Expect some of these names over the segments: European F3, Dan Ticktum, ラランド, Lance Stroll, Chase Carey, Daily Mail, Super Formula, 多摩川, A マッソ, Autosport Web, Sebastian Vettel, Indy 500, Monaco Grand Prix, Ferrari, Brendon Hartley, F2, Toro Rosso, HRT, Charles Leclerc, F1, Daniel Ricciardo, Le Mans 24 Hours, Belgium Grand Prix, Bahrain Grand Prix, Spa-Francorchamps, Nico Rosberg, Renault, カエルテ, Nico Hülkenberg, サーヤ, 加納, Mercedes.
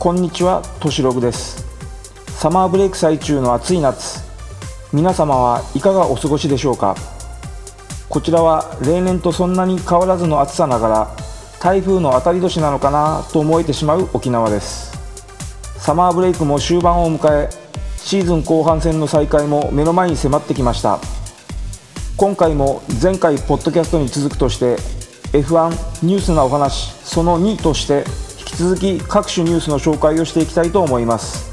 こんにちは、としログです。サマーブレイク最中の暑い夏、皆様はいかがお過ごしでしょうか。こちらは例年とそんなに変わらずの暑さながら、台風の当たり年なのかなと思えてしまう沖縄です。サマーブレイクも終盤を迎え、シーズン後半戦の再開も目の前に迫ってきました。今回も前回ポッドキャストに続くとして F1 ニュースなお話その2として引き続き各種ニュースの紹介をしていきたいと思います。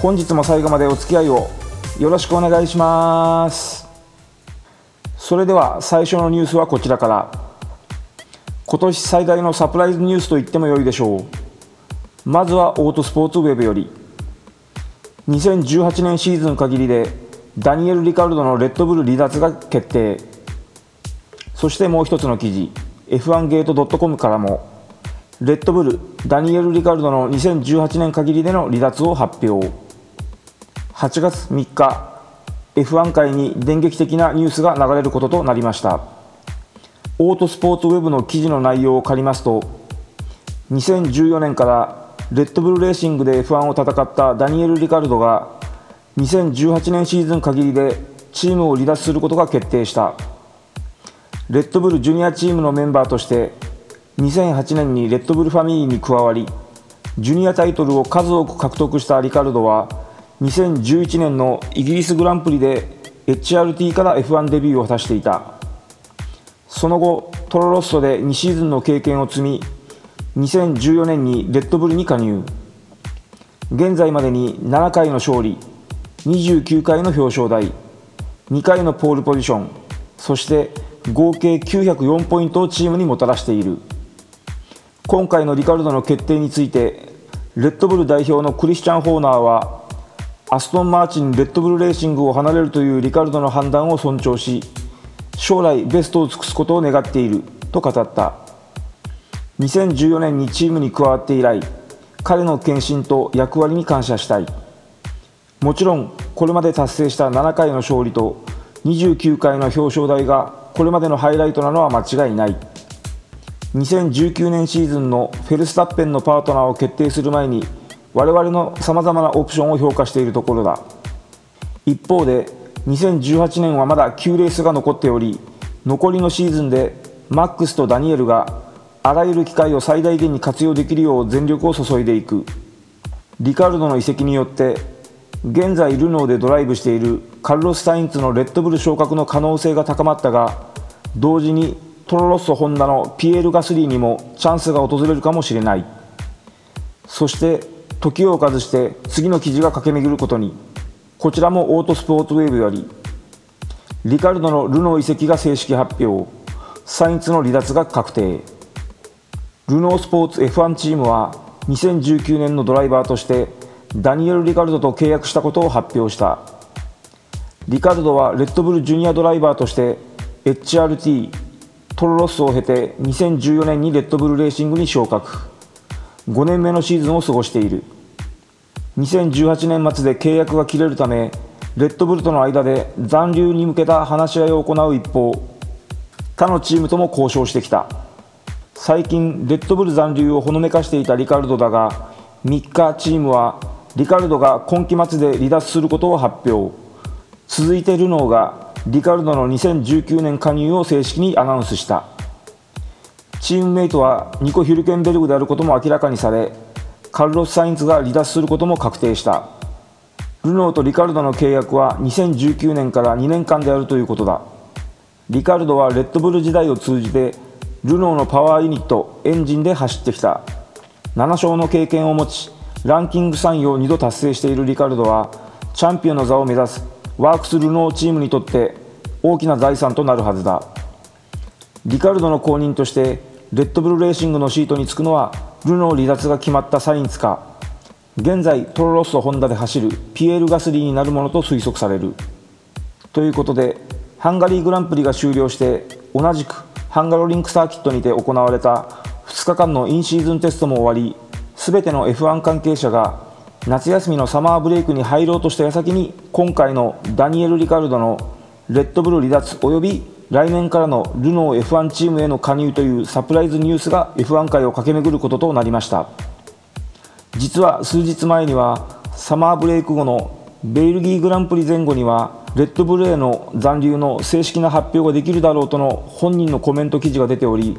本日も最後までお付き合いをよろしくお願いします。それでは最初のニュースはこちらから。今年最大のサプライズニュースと言ってもよいでしょう。まずはオートスポーツウェブより、2018年シーズン限りでダニエル・リカルドのレッドブル離脱が決定。そしてもう一つの記事、 F1Gate.com からもレッドブル、ダニエル・リカルドの2018年限りでの離脱を発表。8月3日、F1 界に電撃的なニュースが流れることとなりました。オートスポーツウェブの記事の内容を借りますと、2014年からレッドブルレーシングで F1 を戦ったダニエル・リカルドが、2018年シーズン限りでチームを離脱することが決定した。レッドブルジュニアチームのメンバーとして、2008年にレッドブルファミリーに加わり、ジュニアタイトルを数多く獲得したリカルドは、2011年のイギリスグランプリで HRT から F1 デビューを果たしていた。その後、トロロッソで2シーズンの経験を積み、2014年にレッドブルに加入。現在までに7回の勝利、29回の表彰台、2回のポールポジション、そして合計904ポイントをチームにもたらしている。今回のリカルドの決定について、レッドブル代表のクリスチャン・ホーナーは、アストン・マーチン・レッドブルレーシングを離れるというリカルドの判断を尊重し、将来ベストを尽くすことを願っていると語った。2014年にチームに加わって以来、彼の献身と役割に感謝したい。もちろんこれまで達成した7回の勝利と29回の表彰台がこれまでのハイライトなのは間違いない。2019年シーズンのフェルスタッペンのパートナーを決定する前に、我々のさまざまなオプションを評価しているところだ。一方で2018年はまだ9レースが残っており、残りのシーズンでマックスとダニエルがあらゆる機会を最大限に活用できるよう全力を注いでいく。リカルドの移籍によって、現在ルノーでドライブしているカルロス・サインツのレッドブル昇格の可能性が高まったが、同時にトロロッソ・ホンダのピエール・ガスリーにもチャンスが訪れるかもしれない。そして時を置かずして次の記事が駆け巡ることに。こちらもオートスポーツウェーブより、リカルドのルノー移籍が正式発表、サインツの離脱が確定。ルノースポーツ F1 チームは2019年のドライバーとしてダニエル・リカルドと契約したことを発表した。リカルドはレッドブルジュニアドライバーとして HRT、トロロッソを経て2014年にレッドブルレーシングに昇格、5年目のシーズンを過ごしている。2018年末で契約が切れるため、レッドブルとの間で残留に向けた話し合いを行う一方、他のチームとも交渉してきた。最近レッドブル残留をほのめかしていたリカルドだが、3日チームはリカルドが今季末で離脱することを発表。続いてルノーがリカルドの2019年加入を正式にアナウンスした。チームメイトはニコ・ヒュルケンベルグであることも明らかにされ、カルロス・サインツが離脱することも確定した。ルノーとリカルドの契約は2019年から2年間であるということだ。リカルドはレッドブル時代を通じてルノーのパワーユニットエンジンで走ってきた。7勝の経験を持ち、ランキング3位を2度達成しているリカルドは、チャンピオンの座を目指すワークスルノーチームにとって大きな財産となるはずだ。リカルドの後任としてレッドブルレーシングのシートにつくのは、ルノー離脱が決まったサインツか、現在トロロッソホンダで走るピエール・ガスリーになるものと推測される。ということで、ハンガリーグランプリが終了して、同じくハンガロリンクサーキットにて行われた2日間のインシーズンテストも終わり、すべての F1 関係者が夏休みのサマーブレイクに入ろうとした矢先に、今回のダニエル・リカルドのレッドブル離脱および来年からのルノー F1 チームへの加入というサプライズニュースが F1 界を駆け巡ることとなりました。実は数日前にはサマーブレイク後のベルギーグランプリ前後にはレッドブルへの残留の正式な発表ができるだろうとの本人のコメント記事が出ており、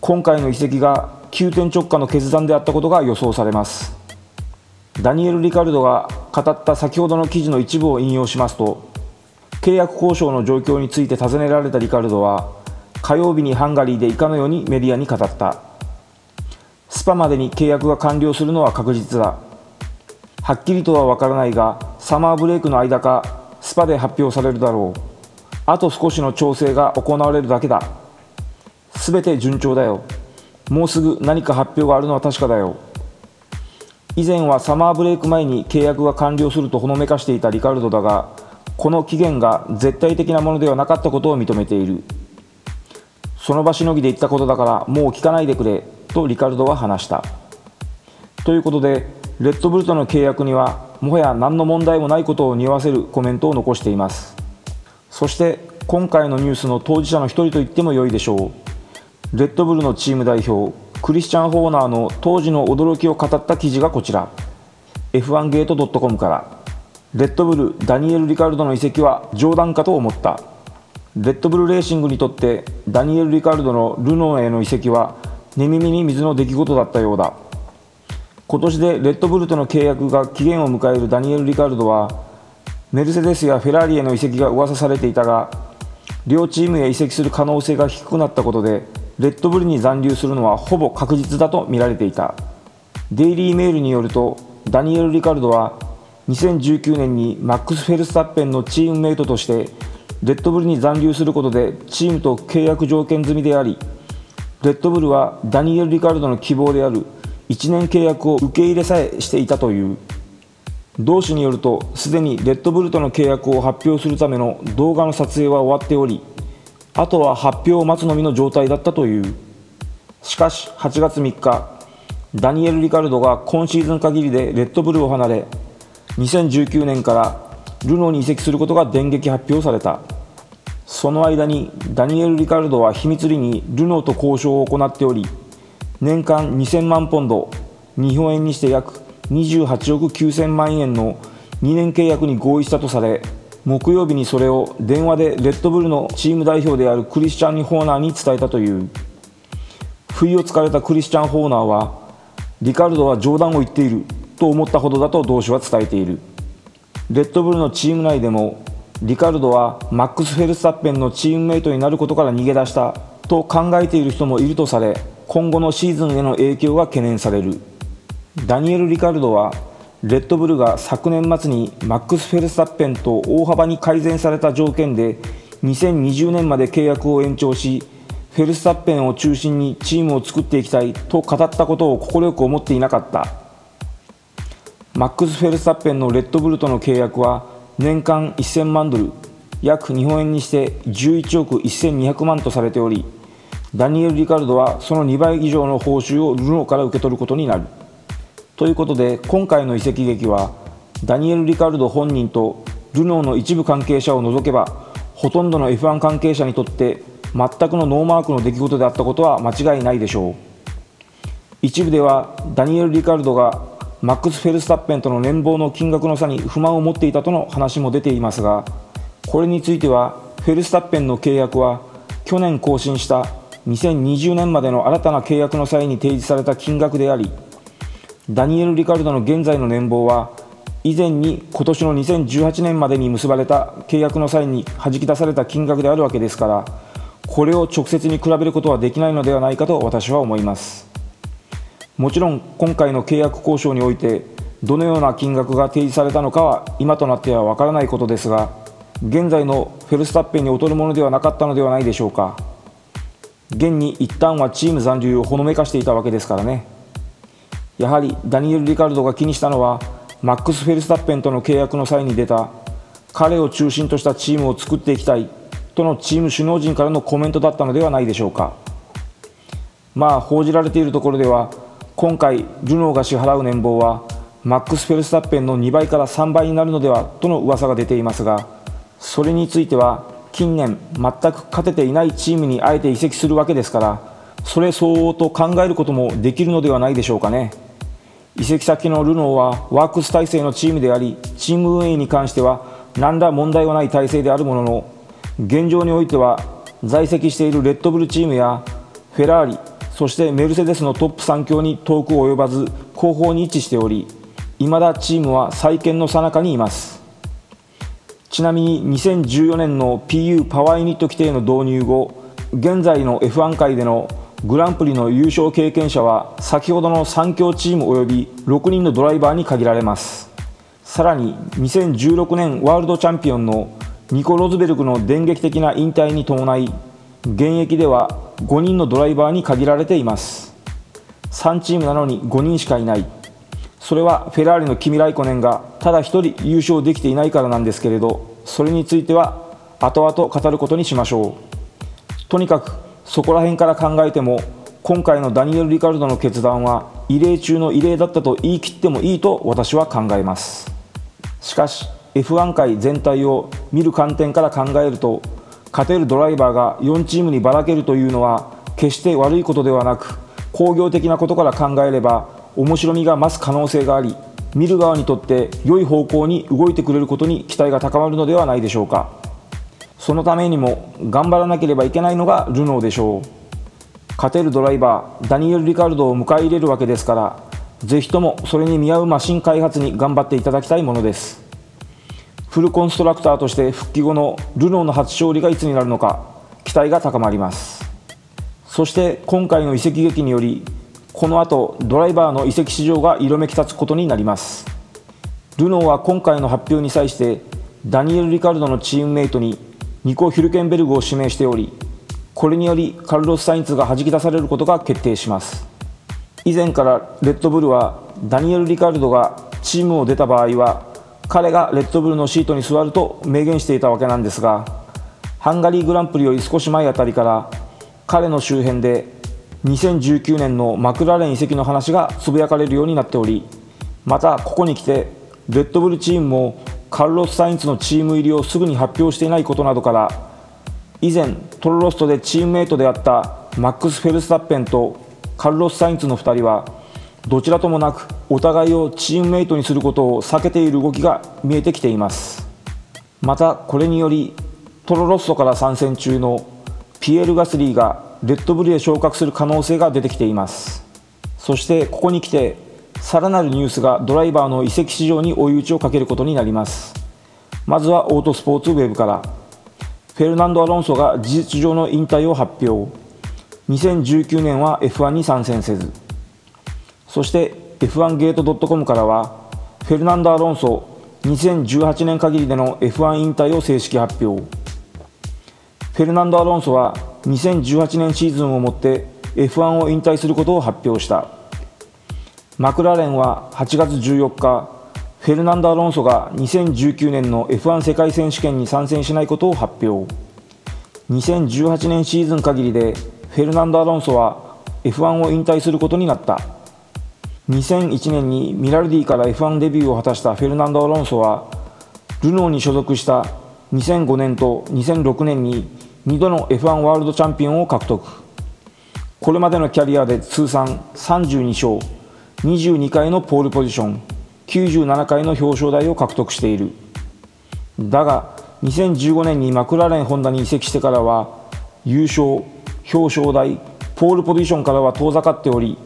今回の移籍が急転直下の決断であったことが予想されます。ダニエル・リカルドが語った先ほどの記事の一部を引用しますと、契約交渉の状況について尋ねられたリカルドは、火曜日にハンガリーで以下のようにメディアに語った。スパまでに契約が完了するのは確実だ。はっきりとは分からないが、サマーブレイクの間かスパで発表されるだろう。あと少しの調整が行われるだけだ。すべて順調だよ。もうすぐ何か発表があるのは確かだよ。以前はサマーブレイク前に契約が完了するとほのめかしていたリカルドだが、この期限が絶対的なものではなかったことを認めている。その場しのぎで言ったことだからもう聞かないでくれとリカルドは話した。ということで、レッドブルとの契約にはもはや何の問題もないことを匂わせるコメントを残しています。そして今回のニュースの当事者の一人と言っても良いでしょう。レッドブルのチーム代表クリスチャン・ホーナーの当時の驚きを語った記事がこちら。 F1Gate.com から、レッドブルダニエル・リカルドの移籍は冗談かと思った。レッドブルレーシングにとってダニエル・リカルドのルノーへの移籍は寝耳に水の出来事だったようだ。今年でレッドブルとの契約が期限を迎えるダニエル・リカルドは、メルセデスやフェラーリへの移籍が噂されていたが、両チームへ移籍する可能性が低くなったことでレッドブルに残留するのはほぼ確実だと見られていた。デイリーメールによると、ダニエル・リカルドは2019年にマックス・フェルスタッペンのチームメイトとしてレッドブルに残留することでチームと契約条件済みであり、レッドブルはダニエル・リカルドの希望である1年契約を受け入れさえしていたという。同誌によると、すでにレッドブルとの契約を発表するための動画の撮影は終わっており、あとは発表を待つのみの状態だったという。しかし8月3日、ダニエル・リカルドが今シーズン限りでレッドブルを離れ、2019年からルノーに移籍することが電撃発表された。その間にダニエル・リカルドは秘密裏にルノーと交渉を行っており、年間2000万ポンド、日本円にして約28億9000万円の2年契約に合意したとされ、木曜日にそれを電話でレッドブルのチーム代表であるクリスチャン・ホーナーに伝えたという。不意をつかれたクリスチャン・ホーナーは、リカルドは冗談を言っていると思ったほどだと同誌は伝えている。レッドブルのチーム内でも、リカルドはマックス・フェルスタッペンのチームメイトになることから逃げ出したと考えている人もいるとされ、今後のシーズンへの影響が懸念される。ダニエル・リカルドはレッドブルが昨年末にマックス・フェルスタッペンと大幅に改善された条件で2020年まで契約を延長し、フェルスタッペンを中心にチームを作っていきたいと語ったことを快く思っていなかった。マックス・フェルスタッペンのレッドブルとの契約は年間1000万ドル、約日本円にして11億1200万とされており、ダニエル・リカルドはその2倍以上の報酬をルノーから受け取ることになる。ということで、今回の移籍劇はダニエル・リカルド本人とルノーの一部関係者を除けば、ほとんどの F1 関係者にとって全くのノーマークの出来事であったことは間違いないでしょう。一部ではダニエル・リカルドがマックス・フェルスタッペンとの年俸の金額の差に不満を持っていたとの話も出ていますが、これについてはフェルスタッペンの契約は去年更新した2020年までの新たな契約の際に提示された金額であり、ダニエル・リカルドの現在の年俸は以前に今年の2018年までに結ばれた契約の際に弾き出された金額であるわけですから、これを直接に比べることはできないのではないかと私は思います。もちろん今回の契約交渉においてどのような金額が提示されたのかは今となってはわからないことですが、現在のフェルスタッペンに劣るものではなかったのではないでしょうか。現に一旦はチーム残留をほのめかしていたわけですからね。やはりダニエル・リカルドが気にしたのは、マックス・フェルスタッペンとの契約の際に出た、彼を中心としたチームを作っていきたいとのチーム首脳陣からのコメントだったのではないでしょうか。まあ報じられているところでは、今回ルノーが支払う年俸はマックス・フェルスタッペンの2倍から3倍になるのではとの噂が出ていますが、それについては近年全く勝てていないチームにあえて移籍するわけですから、それ相応と考えることもできるのではないでしょうかね。移籍先のルノーはワークス体制のチームであり、チーム運営に関しては何ら問題はない体制であるものの、現状においては在籍しているレッドブルチームやフェラーリ、そしてメルセデスのトップ3強に遠く及ばず後方に位置しており、いまだチームは再建の最中にいます。ちなみに2014年の PU パワーユニット規定の導入後、現在の F1 界でのグランプリの優勝経験者は先ほどの3強チーム及び6人のドライバーに限られます。さらに2016年ワールドチャンピオンのニコ・ロズベルクの電撃的な引退に伴い、現役では5人のドライバーに限られています。3チームなのに5人しかいない、それはフェラーリのキミ・ライコネンがただ一人優勝できていないからなんですけれど、それについては後々語ることにしましょう。とにかくそこら辺から考えても、今回のダニエル・リカルドの決断は異例中の異例だったと言い切ってもいいと私は考えます。しかし F1 界全体を見る観点から考えると、勝てるドライバーが4チームにばらけるというのは決して悪いことではなく、工業的なことから考えれば面白みが増す可能性があり、見る側にとって良い方向に動いてくれることに期待が高まるのではないでしょうか。そのためにも頑張らなければいけないのがルノーでしょう。勝てるドライバーダニエル・リカルドを迎え入れるわけですから、ぜひともそれに見合うマシン開発に頑張っていただきたいものです。フルコンストラクターとして復帰後のルノーの初勝利がいつになるのか期待が高まります。そして今回の移籍劇により、この後ドライバーの移籍市場が色めき立つことになります。ルノーは今回の発表に際して、ダニエル・リカルドのチームメイトにニコ・ヒュルケンベルグを指名しており、これによりカルロス・サインツが弾き出されることが決定します。以前からレッドブルはダニエル・リカルドがチームを出た場合は彼がレッドブルのシートに座ると明言していたわけなんですが、ハンガリーグランプリより少し前あたりから彼の周辺で2019年のマクラーレン移籍の話がつぶやかれるようになっており、またここに来てレッドブルチームもカルロス・サインツのチーム入りをすぐに発表していないことなどから、以前トロロストでチームメイトであったマックス・フェルスタッペンとカルロス・サインツの2人はどちらともなくお互いをチームメイトにすることを避けている動きが見えてきています。またこれによりトロロストから参戦中のピエール・ガスリーがレッドブルへ昇格する可能性が出てきています。そしてここに来てさらなるニュースがドライバーの移籍市場に追い打ちをかけることになります。まずはオートスポーツウェブから、フェルナンド・アロンソが事実上の引退を発表、2019年は F1 に参戦せず。そして F1Gate.com からは、フェルナンド・アロンソ2018年限りでの F1 引退を正式発表。フェルナンド・アロンソは2018年シーズンをもって F1 を引退することを発表した。マクラーレンは8月14日フェルナンド・アロンソが2019年の F1 世界選手権に参戦しないことを発表。2018年シーズン限りでフェルナンド・アロンソは F1 を引退することになった。2001年にミラルディから F1 デビューを果たしたフェルナンド・アロンソはルノーに所属した2005年と2006年に2度の F1 ワールドチャンピオンを獲得。これまでのキャリアで通算32勝、22回のポールポジション、97回の表彰台を獲得している。だが2015年にマクラーレンホンダに移籍してからは優勝、表彰台、ポールポジションからは遠ざかっており、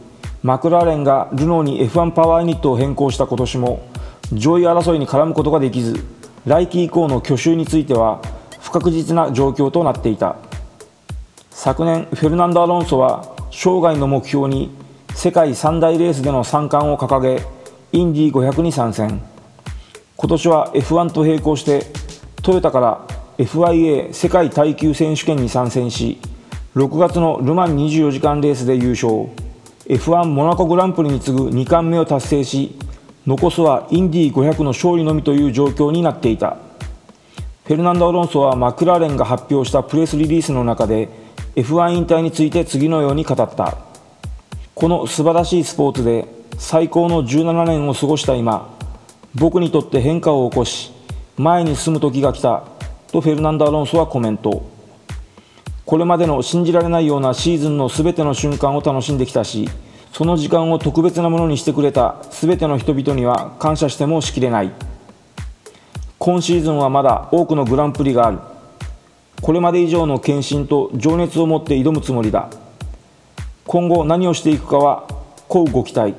マクラーレンがルノーに F1 パワーユニットを変更した今年も上位争いに絡むことができず、来季以降の去就については不確実な状況となっていた。昨年フェルナンド・アロンソは生涯の目標に世界三大レースでの3冠を掲げ、インディ500に参戦。今年は F1 と並行してトヨタから FIA 世界耐久選手権に参戦し、6月のルマン24時間レースで優勝、 F1 モナコグランプリに次ぐ2冠目を達成し、残すはインディ500の勝利のみという状況になっていた。フェルナンド・アロンソはマクラーレンが発表したプレスリリースの中で F1 引退について次のように語った。この素晴らしいスポーツで最高の17年を過ごした今、僕にとって変化を起こし前に進む時が来たとフェルナンド・アロンソはコメント。これまでの信じられないようなシーズンの全ての瞬間を楽しんできたし、その時間を特別なものにしてくれた全ての人々には感謝してもしきれない。今シーズンはまだ多くのグランプリがある。これまで以上の献身と情熱を持って挑むつもりだ。今後何をしていくかは乞うご期待。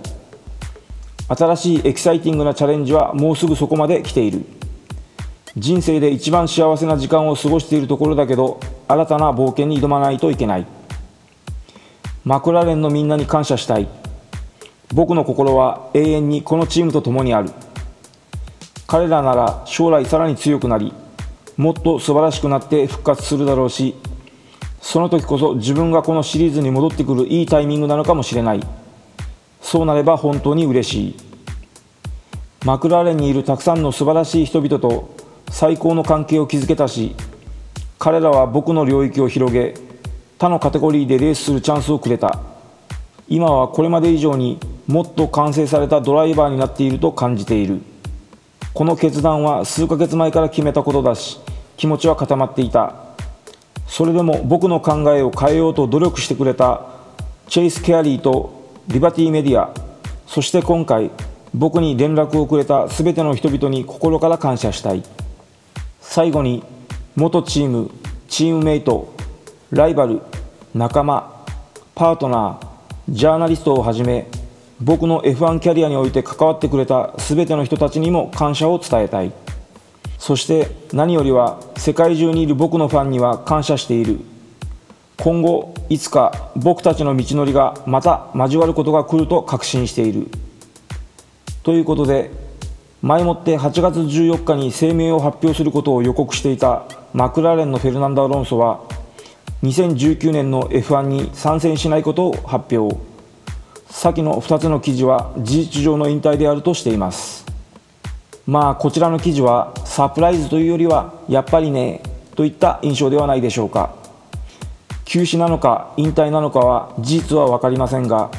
新しいエキサイティングなチャレンジはもうすぐそこまで来ている。人生で一番幸せな時間を過ごしているところだけど、新たな冒険に挑まないといけない。マクラーレンのみんなに感謝したい。僕の心は永遠にこのチームと共にある。彼らなら将来さらに強くなり、もっと素晴らしくなって復活するだろうし、その時こそ自分がこのシリーズに戻ってくるいいタイミングなのかもしれない。そうなれば本当に嬉しい。マクラーレンにいるたくさんの素晴らしい人々と最高の関係を築けたし、彼らは僕の領域を広げ、他のカテゴリーでレースするチャンスをくれた。今はこれまで以上にもっと完成されたドライバーになっていると感じている。この決断は数ヶ月前から決めたことだし、気持ちは固まっていた。それでも僕の考えを変えようと努力してくれたチェイス・ケアリーとリバティメディア、そして今回僕に連絡をくれた全ての人々に心から感謝したい。最後に元チーム、チームメイト、ライバル、仲間、パートナー、ジャーナリストをはじめ、僕の F1 キャリアにおいて関わってくれた全ての人たちにも感謝を伝えたい。そして何よりは世界中にいる僕のファンには感謝している。今後いつか僕たちの道のりがまた交わることが来ると確信している。ということで、前もって8月14日に声明を発表することを予告していたマクラーレンのフェルナンド・アロンソは2019年の F1 に参戦しないことを発表。先の2つの記事は事実上の引退であるとしています。まあこちらの記事はサプライズというよりはやっぱりねといった印象ではないでしょうか。休止なのか引退なのかは事実は分かりませんが、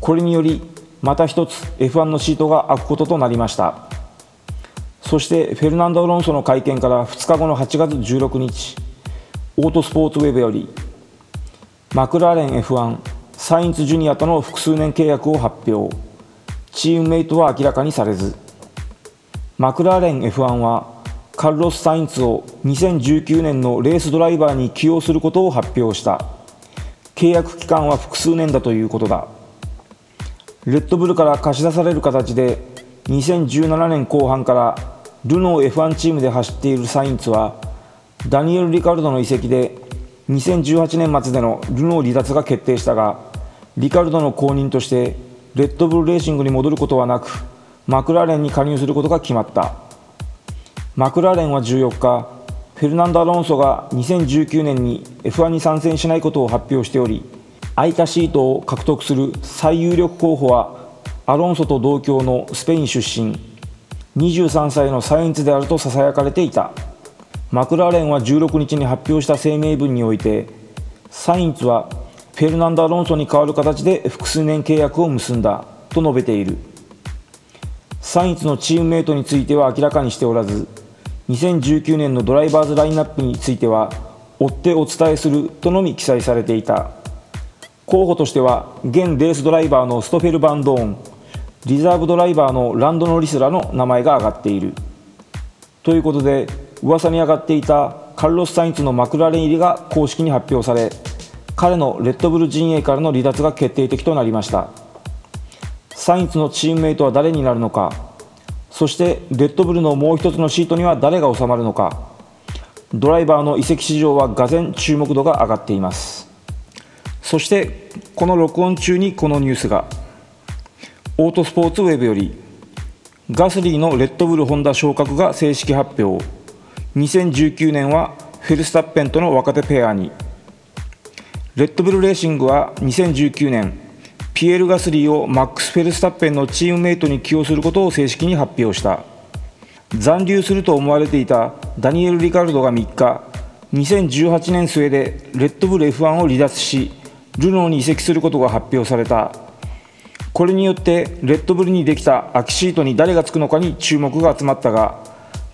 これによりまた一つ F1 のシートが空くこととなりました。そしてフェルナンド・アロンソの会見から2日後の8月16日、オートスポーツウェブよりマクラーレン F1、サインツジュニアとの複数年契約を発表。チームメイトは明らかにされず、マクラーレン F1 はカルロス・サインツを2019年のレースドライバーに起用することを発表した。契約期間は複数年だということだ。レッドブルから貸し出される形で2017年後半からルノー F1 チームで走っているサインツはダニエル・リカルドの移籍で2018年末でのルノー離脱が決定したが、リカルドの後任としてレッドブルレーシングに戻ることはなく、マクラーレンに加入することが決まった。マクラーレンは14日フェルナンド・アロンソが2019年に F1 に参戦しないことを発表しており、空いたシートを獲得する最有力候補はアロンソと同郷のスペイン出身23歳のサインツであるとささやかれていた。マクラーレンは16日に発表した声明文において、サインツはフェルナンド・アロンソに代わる形で複数年契約を結んだと述べている。サインツのチームメイトについては明らかにしておらず、2019年のドライバーズラインナップについては追ってお伝えするとのみ記載されていた。候補としては現レースドライバーのストフェル・バンドーン、リザーブドライバーのランド・ノリスらの名前が挙がっている。ということで、噂に上がっていたカルロス・サインツのマクラーレン入りが公式に発表され、彼のレッドブル陣営からの離脱が決定的となりました。サインツのチームメイトは誰になるのか、そしてレッドブルのもう一つのシートには誰が収まるのか、ドライバーの移籍市場はがぜん注目度が上がっています。そしてこの録音中にこのニュースが、オートスポーツウェブよりガスリーのレッドブルホンダ昇格が正式発表。2019年はフェルスタッペンとの若手ペアに。レッドブルレーシングは2019年ピエール・ガスリーをマックス・フェルスタッペンのチームメイトに起用することを正式に発表した。残留すると思われていたダニエル・リカルドが3日2018年末でレッドブル F1 を離脱し、ルノーに移籍することが発表された。これによってレッドブルにできた空きシートに誰がつくのかに注目が集まったが、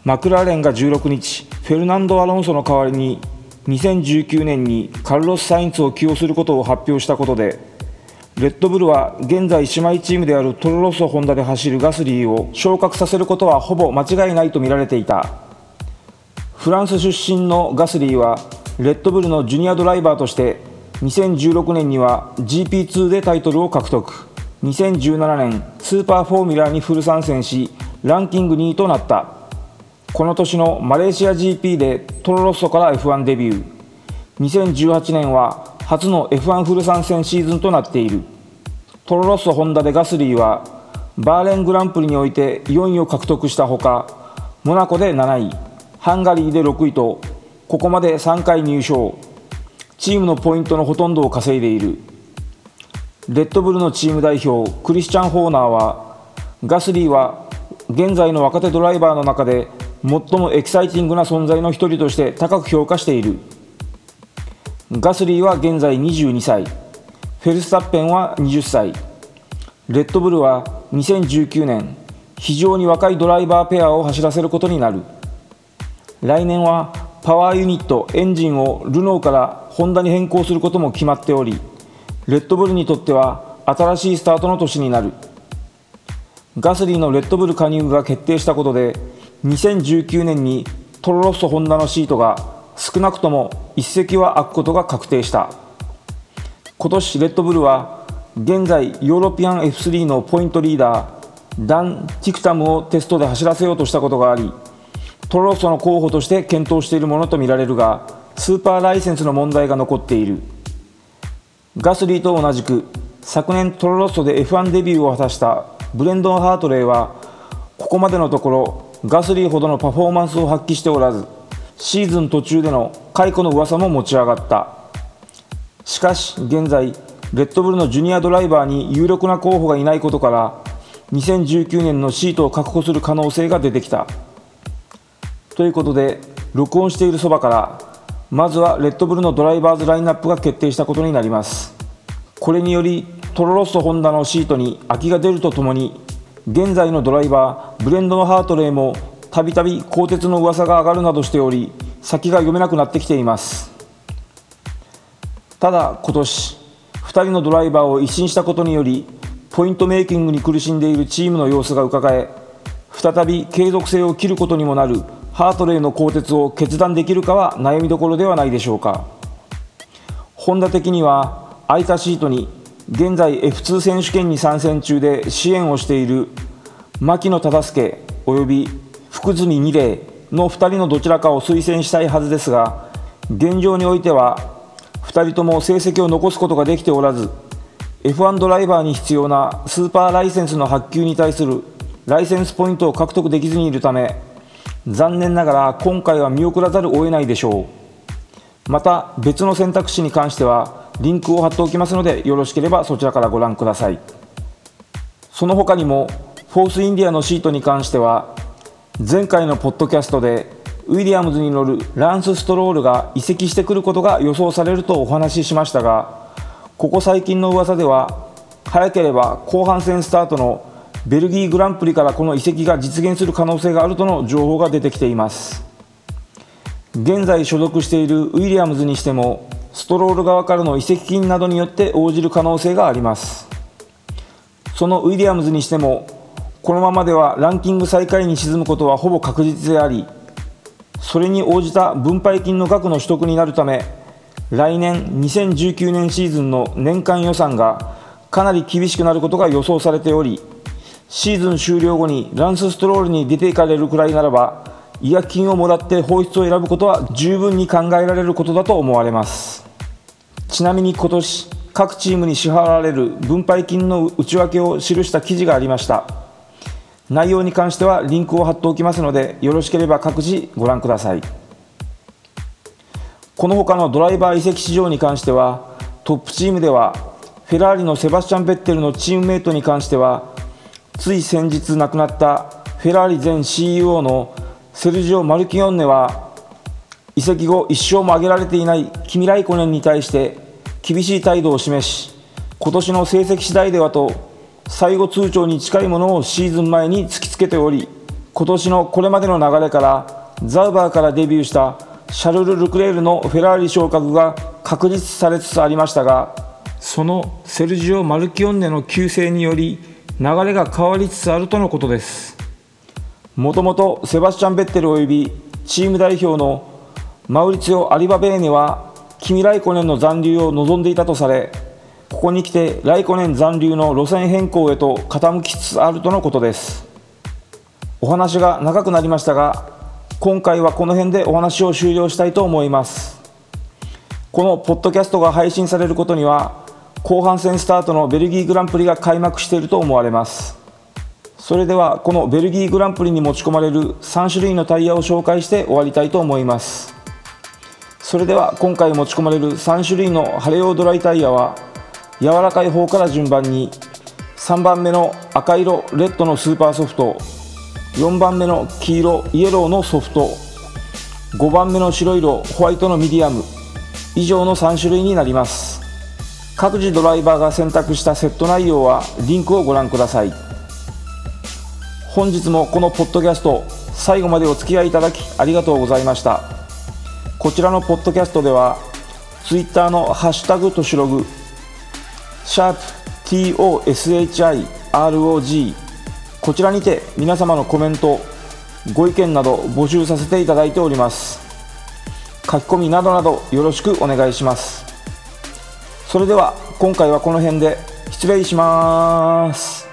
マクラーレンが16日フェルナンド・アロンソの代わりに2019年にカルロス・サインツを起用することを発表したことで、レッドブルは現在姉妹チームであるトロロッソホンダで走るガスリーを昇格させることはほぼ間違いないと見られていた。フランス出身のガスリーはレッドブルのジュニアドライバーとして2016年には GP2 でタイトルを獲得、2017年スーパーフォーミュラーにフル参戦しランキング2位となった。この年のマレーシア GP でトロロッソから F1 デビュー、2018年は初の F1 フル参戦シーズンとなっている。トロロッソホンダでガスリーはバーレングランプリにおいて4位を獲得したほか、モナコで7位、ハンガリーで6位とここまで3回入賞、チームのポイントのほとんどを稼いでいる。レッドブルのチーム代表クリスチャン・ホーナーは、ガスリーは現在の若手ドライバーの中で最もエキサイティングな存在の一人として高く評価している。ガスリーは現在22歳、フェルスタッペンは20歳。レッドブルは2019年、非常に若いドライバーペアを走らせることになる。来年はパワーユニット、エンジンをルノーからホンダに変更することも決まっており、レッドブルにとっては新しいスタートの年になる。ガスリーのレッドブル加入が決定したことで、2019年にトロロッソホンダのシートが少なくとも一席は空くことが確定した。今年レッドブルは現在ヨーロピアン F3 のポイントリーダーダン・ティクタムをテストで走らせようとしたことがあり、トロロッソの候補として検討しているものとみられるが、スーパーライセンスの問題が残っている。ガスリーと同じく昨年トロロッソで F1 デビューを果たしたブレンドン・ハートレイはここまでのところガスリーほどのパフォーマンスを発揮しておらず、シーズン途中での解雇の噂も持ち上がった。しかし現在レッドブルのジュニアドライバーに有力な候補がいないことから、2019年のシートを確保する可能性が出てきた。ということで、録音しているそばからまずはレッドブルのドライバーズラインナップが決定したことになります。これによりトロロッソホンダのシートに空きが出るとともに、現在のドライバーブレンドのハートレイもたびたび更迭の噂が上がるなどしており、先が読めなくなってきています。ただ今年2人のドライバーを一新したことにより、ポイントメイキングに苦しんでいるチームの様子がうかがえ、再び継続性を切ることにもなるハートレイの更迭を決断できるかは悩みどころではないでしょうか。ホンダ的には空いたシートに現在 F2 選手権に参戦中で支援をしている牧野忠介および福住二礼の2人のどちらかを推薦したいはずですが、現状においては2人とも成績を残すことができておらず、 F1 ドライバーに必要なスーパーライセンスの発給に対するライセンスポイントを獲得できずにいるため、残念ながら今回は見送らざるを得ないでしょう。また別の選択肢に関してはリンクを貼っておきますので、よろしければそちらからご覧ください。その他にもフォースインディアのシートに関しては、前回のポッドキャストでウィリアムズに乗るランス・ストロールが移籍してくることが予想されるとお話ししましたが、ここ最近の噂では早ければ後半戦スタートのベルギーグランプリからこの移籍が実現する可能性があるとの情報が出てきています。現在所属しているウィリアムズにしても、ストロール側からの移籍金などによって応じる可能性があります。そのウィリアムズにしても、このままではランキング最下位に沈むことはほぼ確実であり、それに応じた分配金の額の取得になるため、来年2019年シーズンの年間予算がかなり厳しくなることが予想されており、シーズン終了後にランス・ストロールに出ていかれるくらいならば、違約金をもらって放出を選ぶことは十分に考えられることだと思われます。ちなみに今年各チームに支払われる分配金の内訳を記した記事がありました。内容に関してはリンクを貼っておきますので、よろしければ各自ご覧ください。この他のドライバー移籍市場に関しては、トップチームではフェラーリのセバスチャン・ベッテルのチームメイトに関しては、つい先日亡くなったフェラーリ前 CEO のセルジオ・マルキオンネは、移籍後1勝も挙げられていないキミ・ライコネンに対して厳しい態度を示し、今年の成績次第ではと最後通帳に近いものをシーズン前に突きつけており、今年のこれまでの流れから、ザウバーからデビューしたシャルル・ルクレールのフェラーリ昇格が確立されつつありましたが、そのセルジオ・マルキオンネの急逝により流れが変わりつつあるとのことです。もともとセバスチャン・ベッテルおよびチーム代表のマウリツィオ・アリバベーネはキミ・ライコネンの残留を望んでいたとされ、ここに来てライコネン残留の路線変更へと傾きつつあるとのことです。お話が長くなりましたが、今回はこの辺でお話を終了したいと思います。このポッドキャストが配信されることには、後半戦スタートのベルギーグランプリが開幕していると思われます。それではこのベルギーグランプリに持ち込まれる3種類のタイヤを紹介して終わりたいと思います。それでは今回持ち込まれる3種類の晴れ用ドライタイヤは、柔らかい方から順番に3番目の赤色レッドのスーパーソフト、4番目の黄色イエローのソフト、5番目の白色ホワイトのミディアム、以上の3種類になります。各自ドライバーが選択したセット内容はリンクをご覧ください。本日もこのポッドキャスト、最後までお付き合いいただきありがとうございました。こちらのポッドキャストでは Twitter のハッシュタグとしログ#TOSHIROG、 こちらにて皆様のコメント、ご意見など募集させていただいております。書き込みなどなどよろしくお願いします。それでは今回はこの辺で失礼します。